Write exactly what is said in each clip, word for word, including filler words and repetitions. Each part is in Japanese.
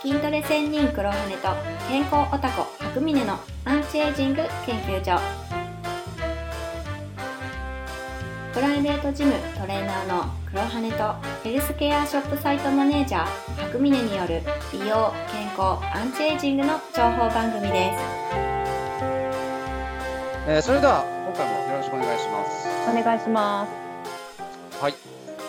筋トレ専任黒羽と健康オタコ白峰のアンチエイジング研究所。プライベートジムトレーナーの黒羽とヘルスケアショップサイトマネージャー白峰による美容・健康・アンチエイジングの情報番組です。えー、それでは今回もよろしくお願いします。お願いします。はい、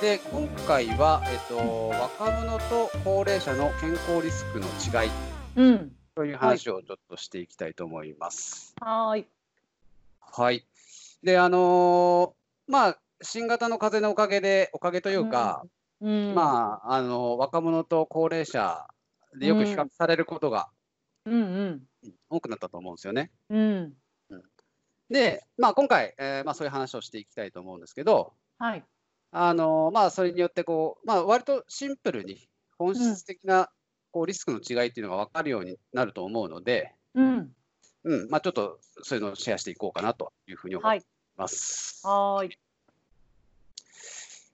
で今回は、えっと、若者と高齢者の健康リスクの違い、うん、という話をちょっとしていきたいと思います。はいはい。であのー、まあ新型の風邪のおかげでおかげというか、うんうん、まああの若者と高齢者でよく比較されることが、うんうんうん、多くなったと思うんですよね、うんうん、で、まあ、今回、えーまあ、そういう話をしていきたいと思うんですけど、はい、あのまあ、それによってこう、まあ、割とシンプルに本質的なこうリスクの違いっていうのが分かるようになると思うので、うんうんまあ、ちょっとそういうのをシェアしていこうかなというふうに思います。はい。はい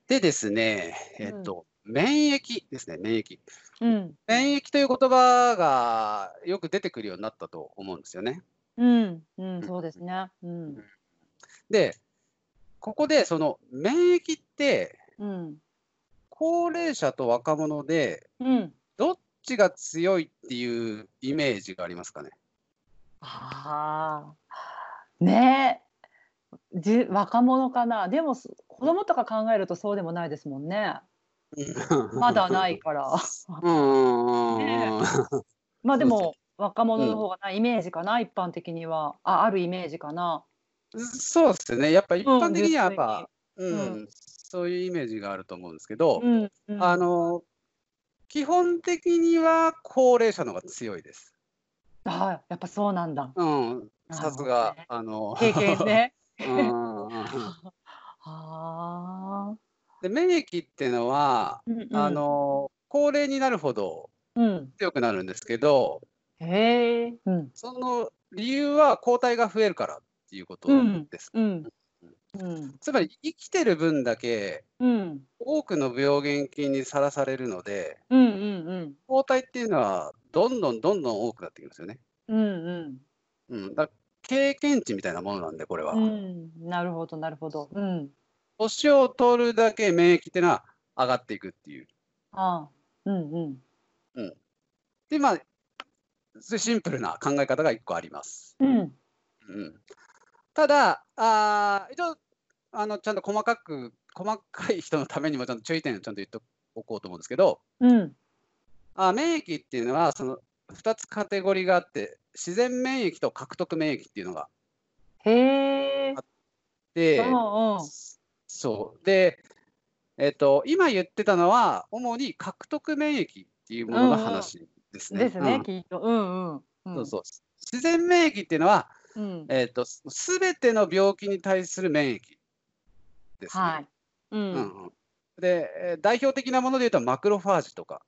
でですね、えっとうん、免疫ですね、免疫、うん、免疫という言葉がよく出てくるようになったと思うんですよね。うん、うん、そうですね、うん、でここでその免疫って、うん、高齢者と若者で、うん、どっちが強いっていうイメージがありますかね。あーねえじ若者かな。でも子供とか考えるとそうでもないですもんね。まだないからうん、ね、まあでも若者の方がないイメージかな、うん、一般的には あ, あるイメージかな。そうですね、やっぱ一般的にはやっぱ、うんうんうん、そういうイメージがあると思うんですけど、うんうん、あの基本的には高齢者の方が強いです。あやっぱそうなんだ。うんさすがあの経験ねうんあで免疫っていうのは、うんうん、あの高齢になるほど強くなるんですけど、うんへうん、その理由は抗体が増えるからっていうことです、うんうんうん、つまり生きてる分だけ、うん、多くの病原菌にさらされるので、うんうんうん、抗体っていうのはどんどんどんどん多くなってきますよね、うんうんうん、だ経験値みたいなものなんでこれは、うん、なるほどなるほど、うん、年を取るだけ免疫ってのは上がっていくっていうああうんうんうんでまあシンプルな考え方がいっこあります、うんうん、ただあ一応あのちゃんと細かく細かい人のためにもちゃんと注意点をちゃんと言っておこうと思うんですけど、うん、あ免疫っていうのはそのふたつカテゴリーがあって自然免疫と獲得免疫っていうのがへあっておうおうそうで、えー、と今言ってたのは主に獲得免疫っていうものの話ですね。ですねきっと。うんうんうん、そうそう自然免疫っていうのは、うんえー、と全ての病気に対する免疫ですね。はいうんうん、で代表的なものでいうとマクロファージとか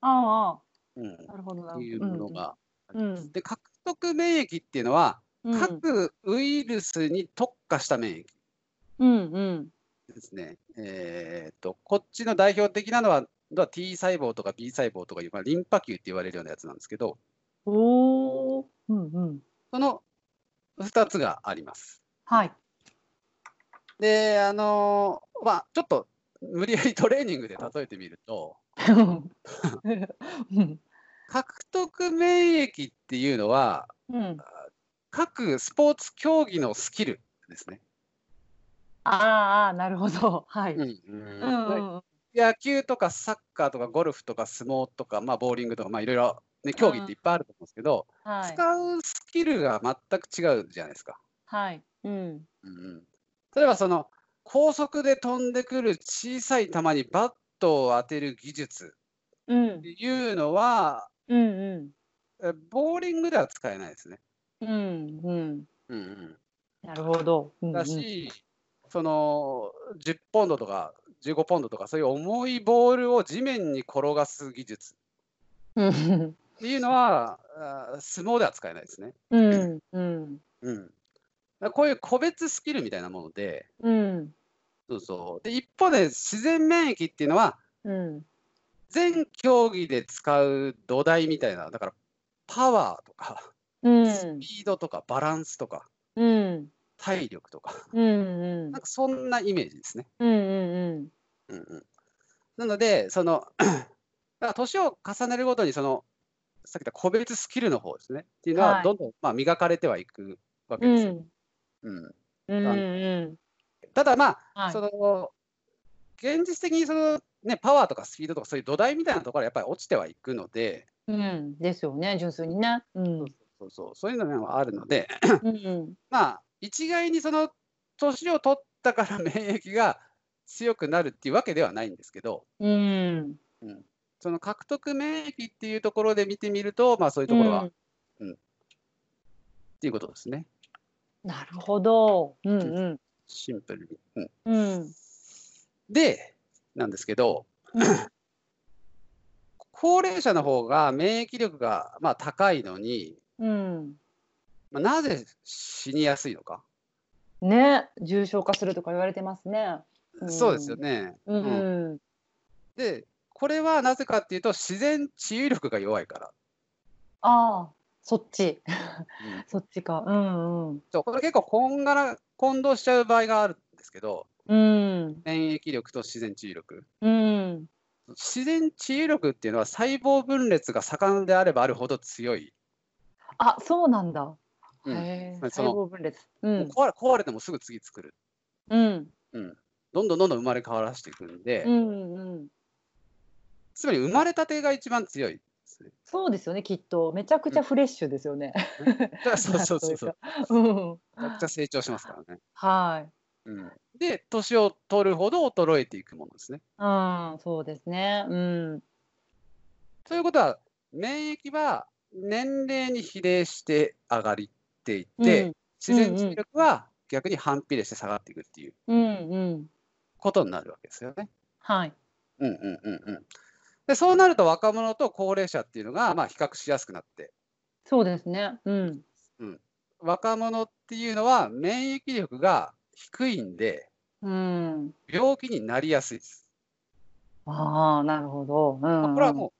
ああうん、なるほどなっていうものが、うんうん、で獲得免疫っていうのは、うん、各ウイルスに特化した免疫、うんうん、ですね、えー、っとこっちの代表的なのは T 細胞とか B 細胞とかいう、まあ、リンパ球って言われるようなやつなんですけどお、うんうん、そのふたつがあります。はいであのーまあ、ちょっと無理やりトレーニングで例えてみると獲得免疫っていうのは、うん、各スポーツ競技のスキルですね。ああなるほどはい、うんうんうん、野球とかサッカーとかゴルフとか相撲とか、まあ、ボーリングとか、まあ、いろいろ、ね、競技っていっぱいあると思うんですけど、うんはい、使うスキルが全く違うじゃないですか。はい、うんうん、例えばその高速で飛んでくる小さい球にバットを当てる技術っていうのは、うんうん、ボーリングでは使えないですね。うんうんうんうん、なるほど、うんうん、だしそのじゅっぽんどとかじゅうごぽんどとかそういう重いボールを地面に転がす技術っていうのは相撲では使えないですね、うんうんうん、だこういう個別スキルみたいなもので、うんそうそうで一方で自然免疫っていうのは、うん、全競技で使う土台みたいな、だからパワーとか、うん、スピードとかバランスとか、うん、体力とか、うんうん、なんかそんなイメージですね。うんうんうんうんうん、なのでその年を重ねるごとにそのさっき言った個別スキルの方ですねっていうのはどんどん、はい、まあ、磨かれてはいくわけですよ。うんうんうん、ただまあ、はい、その現実的にその、ね、パワーとかスピードとかそういう土台みたいなところはやっぱり落ちてはいくので、うん、ですよね、純粋にね、うん、そうそうそう、そういうのはあるのでうん、うん、まあ一概にその年を取ったから免疫が強くなるっていうわけではないんですけど、うんうん、その獲得免疫っていうところで見てみると、まあそういうところは、うんうん、っていうことですね。なるほど、うんうん、シンプルに、うんうん、でなんですけど、うん、高齢者の方が免疫力がまあ高いのに、うんまあ、なぜ死にやすいのかね、重症化するとか言われてますね、うん、そうですよね、うんうん、でこれはなぜかっていうと自然治癒力が弱いから。ああ、そっち、うん、そっちか、うんうん、そう、これ結構こんがら混同しちゃう場合があるんですけど、うん、免疫力と自然治癒力、うん、自然治癒力っていうのは細胞分裂が盛んであればあるほど強い。あ、そうなんだ、うん、へえ、細胞分裂、うん、壊れ、壊れてもすぐ次作る、うんうん、どんどんどんどん生まれ変わらしていくんで、うんうん、つまり生まれたてが一番強い。そうですよね、きっとめちゃくちゃフレッシュですよね、うん、そうそうそうそうめちゃくちゃ成長しますからね、はい、うん、で年を取るほど衰えていくものですね。あ、そうですね、うん、ということは免疫は年齢に比例して上がっていって、うん、自然治癒力は逆に反比例して下がっていくっていう、うん、ことになるわけですよね。はい、うんうんうんうん、でそうなると若者と高齢者っていうのがまあ比較しやすくなって、そうですね、うんうん、若者っていうのは免疫力が低いんで、うん、病気になりやすいです。ああ、なるほど、うんうん、これはもう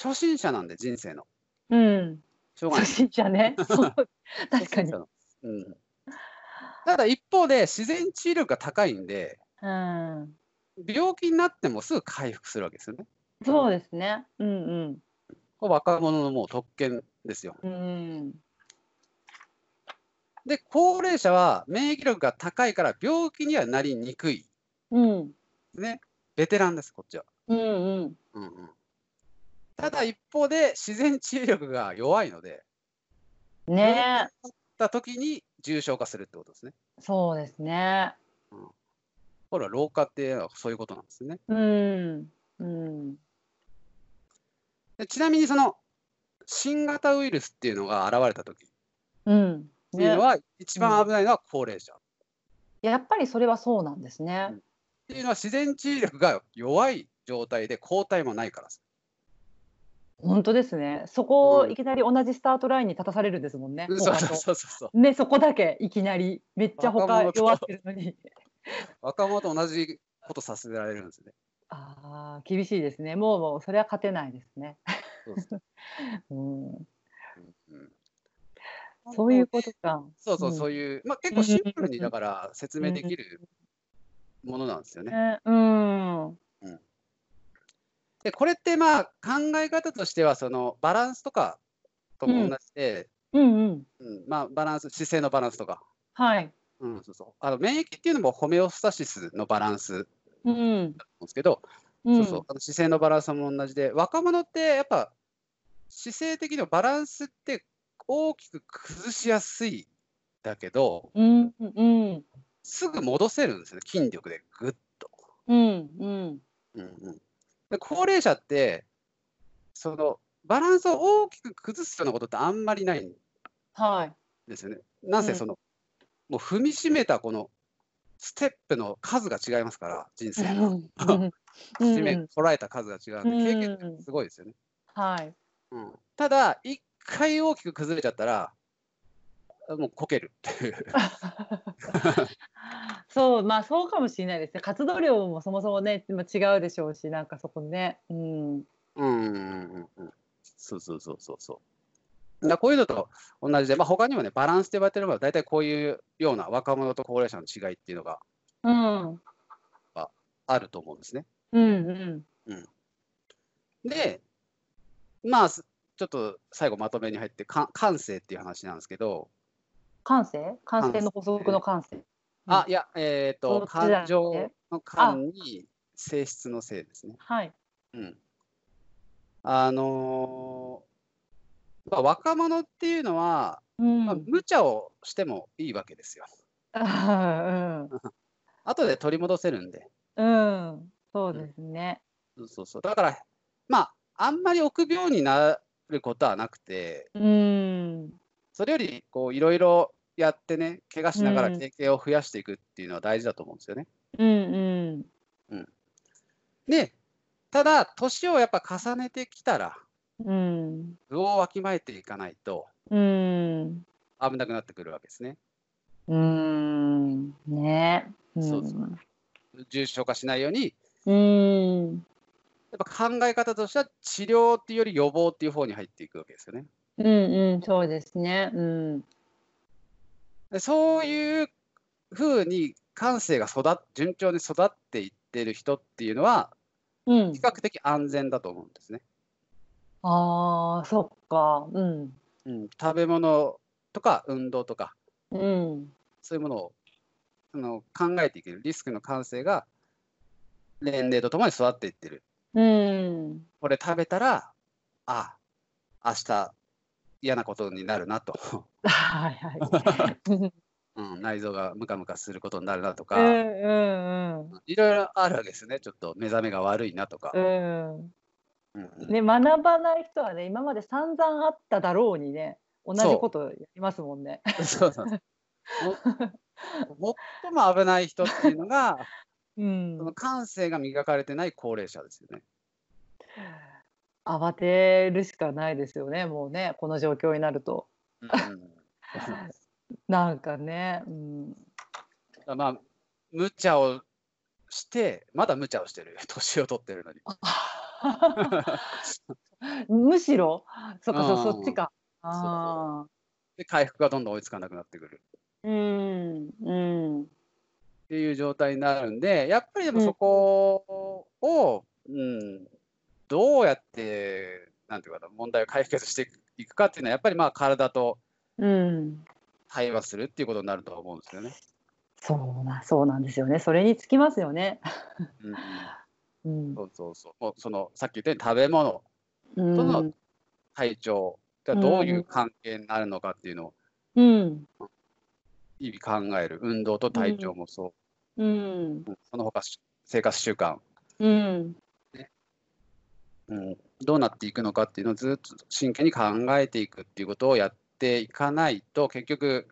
初心者なんで人生の、うん、しょうがない、初心者ねそう確かに、うん、ただ一方で自然治癒力が高いんで、うん、病気になってもすぐ回復するわけですよね。そうですね、うんうん、これ若者のもう特権ですよ、うん、で高齢者は免疫力が高いから病気にはなりにくい、うんね、ベテランです、こっちは、うんうんうんうん、ただ一方で自然治癒力が弱いのでねえた時に重症化するってことですね。そうですね、うん、これは老化っていうのはそういうことなんですね。うんうん、でちなみにその新型ウイルスっていうのが現れた時っていうのは、うんね、一番危ないのは高齢者、うん、やっぱりそれはそうなんですね、うん、っていうのは自然治癒力が弱い状態で抗体もないからです。本当ですね、そこをいきなり同じスタートラインに立たされるんですもんね、うん、そうそうそうそうね、そこだけいきなりめっちゃ他弱ってるのに若者と同じことさせられるんですね。あ、厳しいですね、もう、もうそれは勝てないですねそういうことか、そうそう、そういう、うん、まあ、結構シンプルにだから説明できるものなんですよね、うんうんうん、でこれってまあ考え方としてはそのバランスとかとも同じで、うんうんうんうん、まあ、バランス、姿勢のバランスとか、はい、うん、そうそう、あの免疫っていうのもホメオスタシスのバランス、うん、ですけど、そうそう、あの姿勢のバランスも同じで、若者ってやっぱ姿勢的なバランスって大きく崩しやすいだけど、うんうん、すぐ戻せるんですよね、筋力でグッと、うんうんうんうん、で高齢者ってそのバランスを大きく崩すようなことってあんまりないんですよね、はい、なんせその、うん、もう踏みしめたこのステップの数が違いますから人生の締め捉えた数が違うので経験ってすごいですよね、うんはいうん、ただ一回大きく崩れちゃったらもうこけるっていうそう、まあそうかもしれないですね。活動量もそもそもね、まあ違うでしょうし、なんかそこね。うん。うんうんうんうん。そうそうそうそうそう。だこういうのと同じで、まあ他にもね、バランスと呼ばれてるのは大体こういうような若者と高齢者の違いっていうのが、うん、あ, あると思うんですね。うんうんうん。で、まあちょっと最後まとめに入ってか感性っていう話なんですけど。感性？感性の補足の感性。あ、いや、えっ、ー、と、感情の感に性質の性ですね。はい。うん。あのーまあ、若者っていうのは、うんまあ、無茶をしてもいいわけですよ。あうん、後で取り戻せるんで。うん、そうですね。うん、そうそう。だから、まあ、あんまり臆病になることはなくて、うん、それよりこういろいろやってね、怪我しながら経験を増やしていくっていうのは大事だと思うんですよね。うんうんうん、で、ただ年をやっぱ重ねてきたら、うん、具をわきまえていかないと、うん、危なくなってくるわけですね。うんね、うん、そうそう重症化しないように、うん、やっぱ考え方としては治療っていうより予防っていう方に入っていくわけですよね。うんうんそうですね。うん、でそういう風に感性が育順調に育っていってる人っていうのは、うん、比較的安全だと思うんですね。ああそっか、うんうん、食べ物とか運動とか。うん、そういうものをあの考えていけるリスクの感性が年齢とともに育っていってる、うん、これ食べたらあ明日嫌なことになるなとはい、はいうん、内臓がムカムカすることになるなとか、うんうんうん、いろいろあるわけですよね。ちょっと目覚めが悪いなとか、うんうんね、学ばない人はね今まで散々あっただろうにね同じことやりますもんね。そうそうそう最も危ない人っていうのが、うん、その感性が磨かれてない高齢者ですよね。慌てるしかないですよね。もうねこの状況になると、うん、なんかね、うん、まあ無茶をしてまだ無茶をしてる年を取ってるのにむしろそっか、うん、そっちか。あで回復がどんどん追いつかなくなってくる、うんうん、っていう状態になるんでやっぱりでもそこを、うんうん、どうやってなんていうかな問題を解決していくかっていうのはやっぱりまあ体と対話するっていうことになると思うんですよね、うん、そうな、そうなんですよね。それにつきますよね、うん、そうそうそうそのさっき言ったように食べ物との体調、うんどういう関係になるのかっていうのを日々考える。運動と体調もそう、うんうん、その他生活習慣、うんねうん、どうなっていくのかっていうのをずっと真剣に考えていくっていうことをやっていかないと結局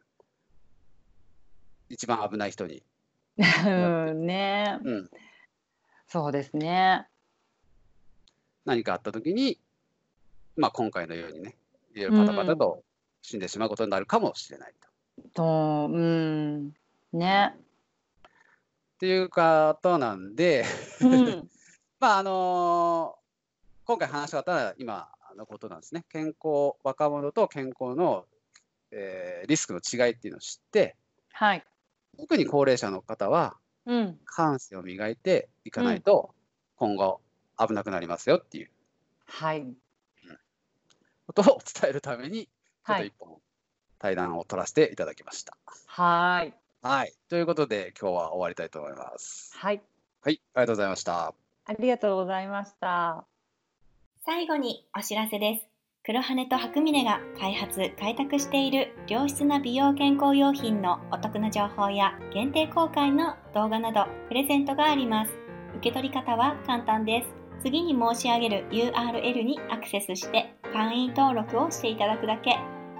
一番危ない人にうんね、うん、そうですね。何かあった時に、まあ、今回のようにねいろいろパタパタと死んでしまうことになるかもしれないと。うん、とうんね。っていうことなんで、うん、まああのー、今回話した方は今のことなんですね。健康若者と健康の、えー、リスクの違いっていうのを知って、はい、特に高齢者の方は、うん、感性を磨いていかないと、うん、今後危なくなりますよっていう。はい。ことを伝えるためにちょっと一本対談を取らせていただきました。はい。はい。ということで今日は終わりたいと思います。はい。はい、ありがとうございました。ありがとうございました。最後にお知らせです。黒羽と白峰が開発・開拓している良質な美容健康用品のお得な情報や限定公開の動画などプレゼントがあります。受け取り方は簡単です。次に申し上げる ユーアールエル にアクセスして会員登録をしていただくだけ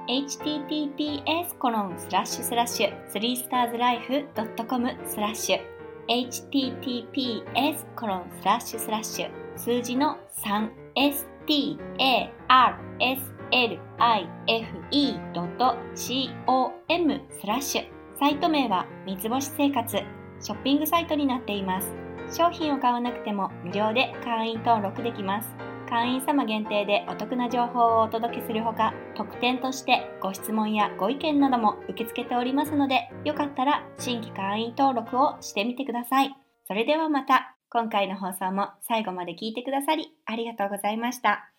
エイチティーティーピーエスコロンスラッシュスラッシュスリースターズライフドットコムスラッシュ エイチティーティーピーエスコロンスラッシュスラッシュ数字のさん スターズライフドットコム スラッシュサイト名は三つ星生活ショッピングサイトになっています。商品を買わなくても無料で会員登録できます。会員様限定でお得な情報をお届けするほか、特典としてご質問やご意見なども受け付けておりますので、よかったら新規会員登録をしてみてください。それではまた。今回の放送も最後まで聞いてくださりありがとうございました。